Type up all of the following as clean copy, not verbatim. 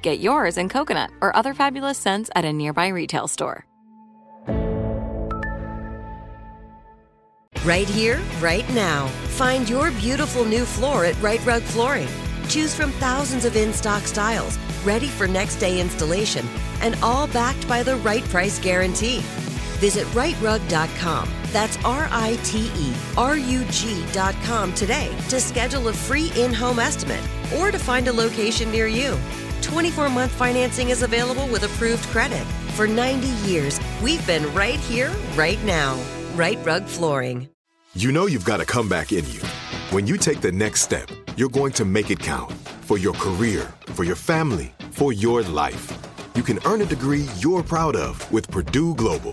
Get yours in coconut or other fabulous scents at a nearby retail store. Right here, right now. Find your beautiful new floor at Right Rug Flooring. Choose from thousands of in-stock styles, ready for next day installation, and all backed by the right price guarantee. Visit rightrug.com. That's RITERUG.com today to schedule a free in-home estimate or to find a location near you. 24-month financing is available with approved credit. For 90 years, we've been right here, right now. Right Rug Flooring. You know you've got a comeback in you. When you take the next step, you're going to make it count. For your career, for your family, for your life. You can earn a degree you're proud of with Purdue Global.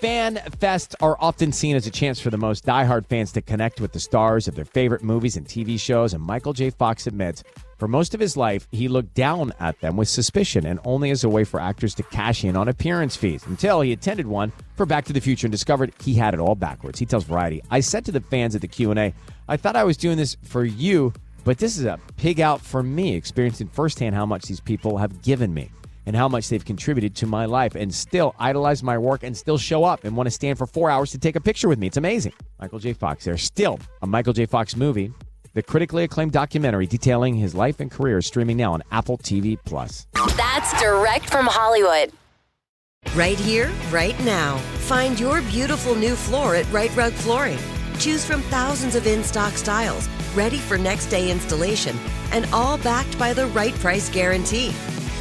Fan fests are often seen as a chance for the most diehard fans to connect with the stars of their favorite movies and TV shows, and Michael J. Fox admits for most of his life, he looked down at them with suspicion and only as a way for actors to cash in on appearance fees until he attended one for Back to the Future and discovered he had it all backwards. He tells Variety, "I said to the fans at the Q&A, I thought I was doing this for you, but this is a pig out for me, experiencing firsthand how much these people have given me and how much they've contributed to my life and still idolize my work and still show up and want to stand for 4 hours to take a picture with me. It's amazing." Michael J. Fox there. Still a Michael J. Fox movie. The critically acclaimed documentary detailing his life and career is streaming now on Apple TV Plus. That's direct from Hollywood. Right here, right now. Find your beautiful new floor at Right Rug Flooring. Choose from thousands of in-stock styles, ready for next day installation, and all backed by the right price guarantee.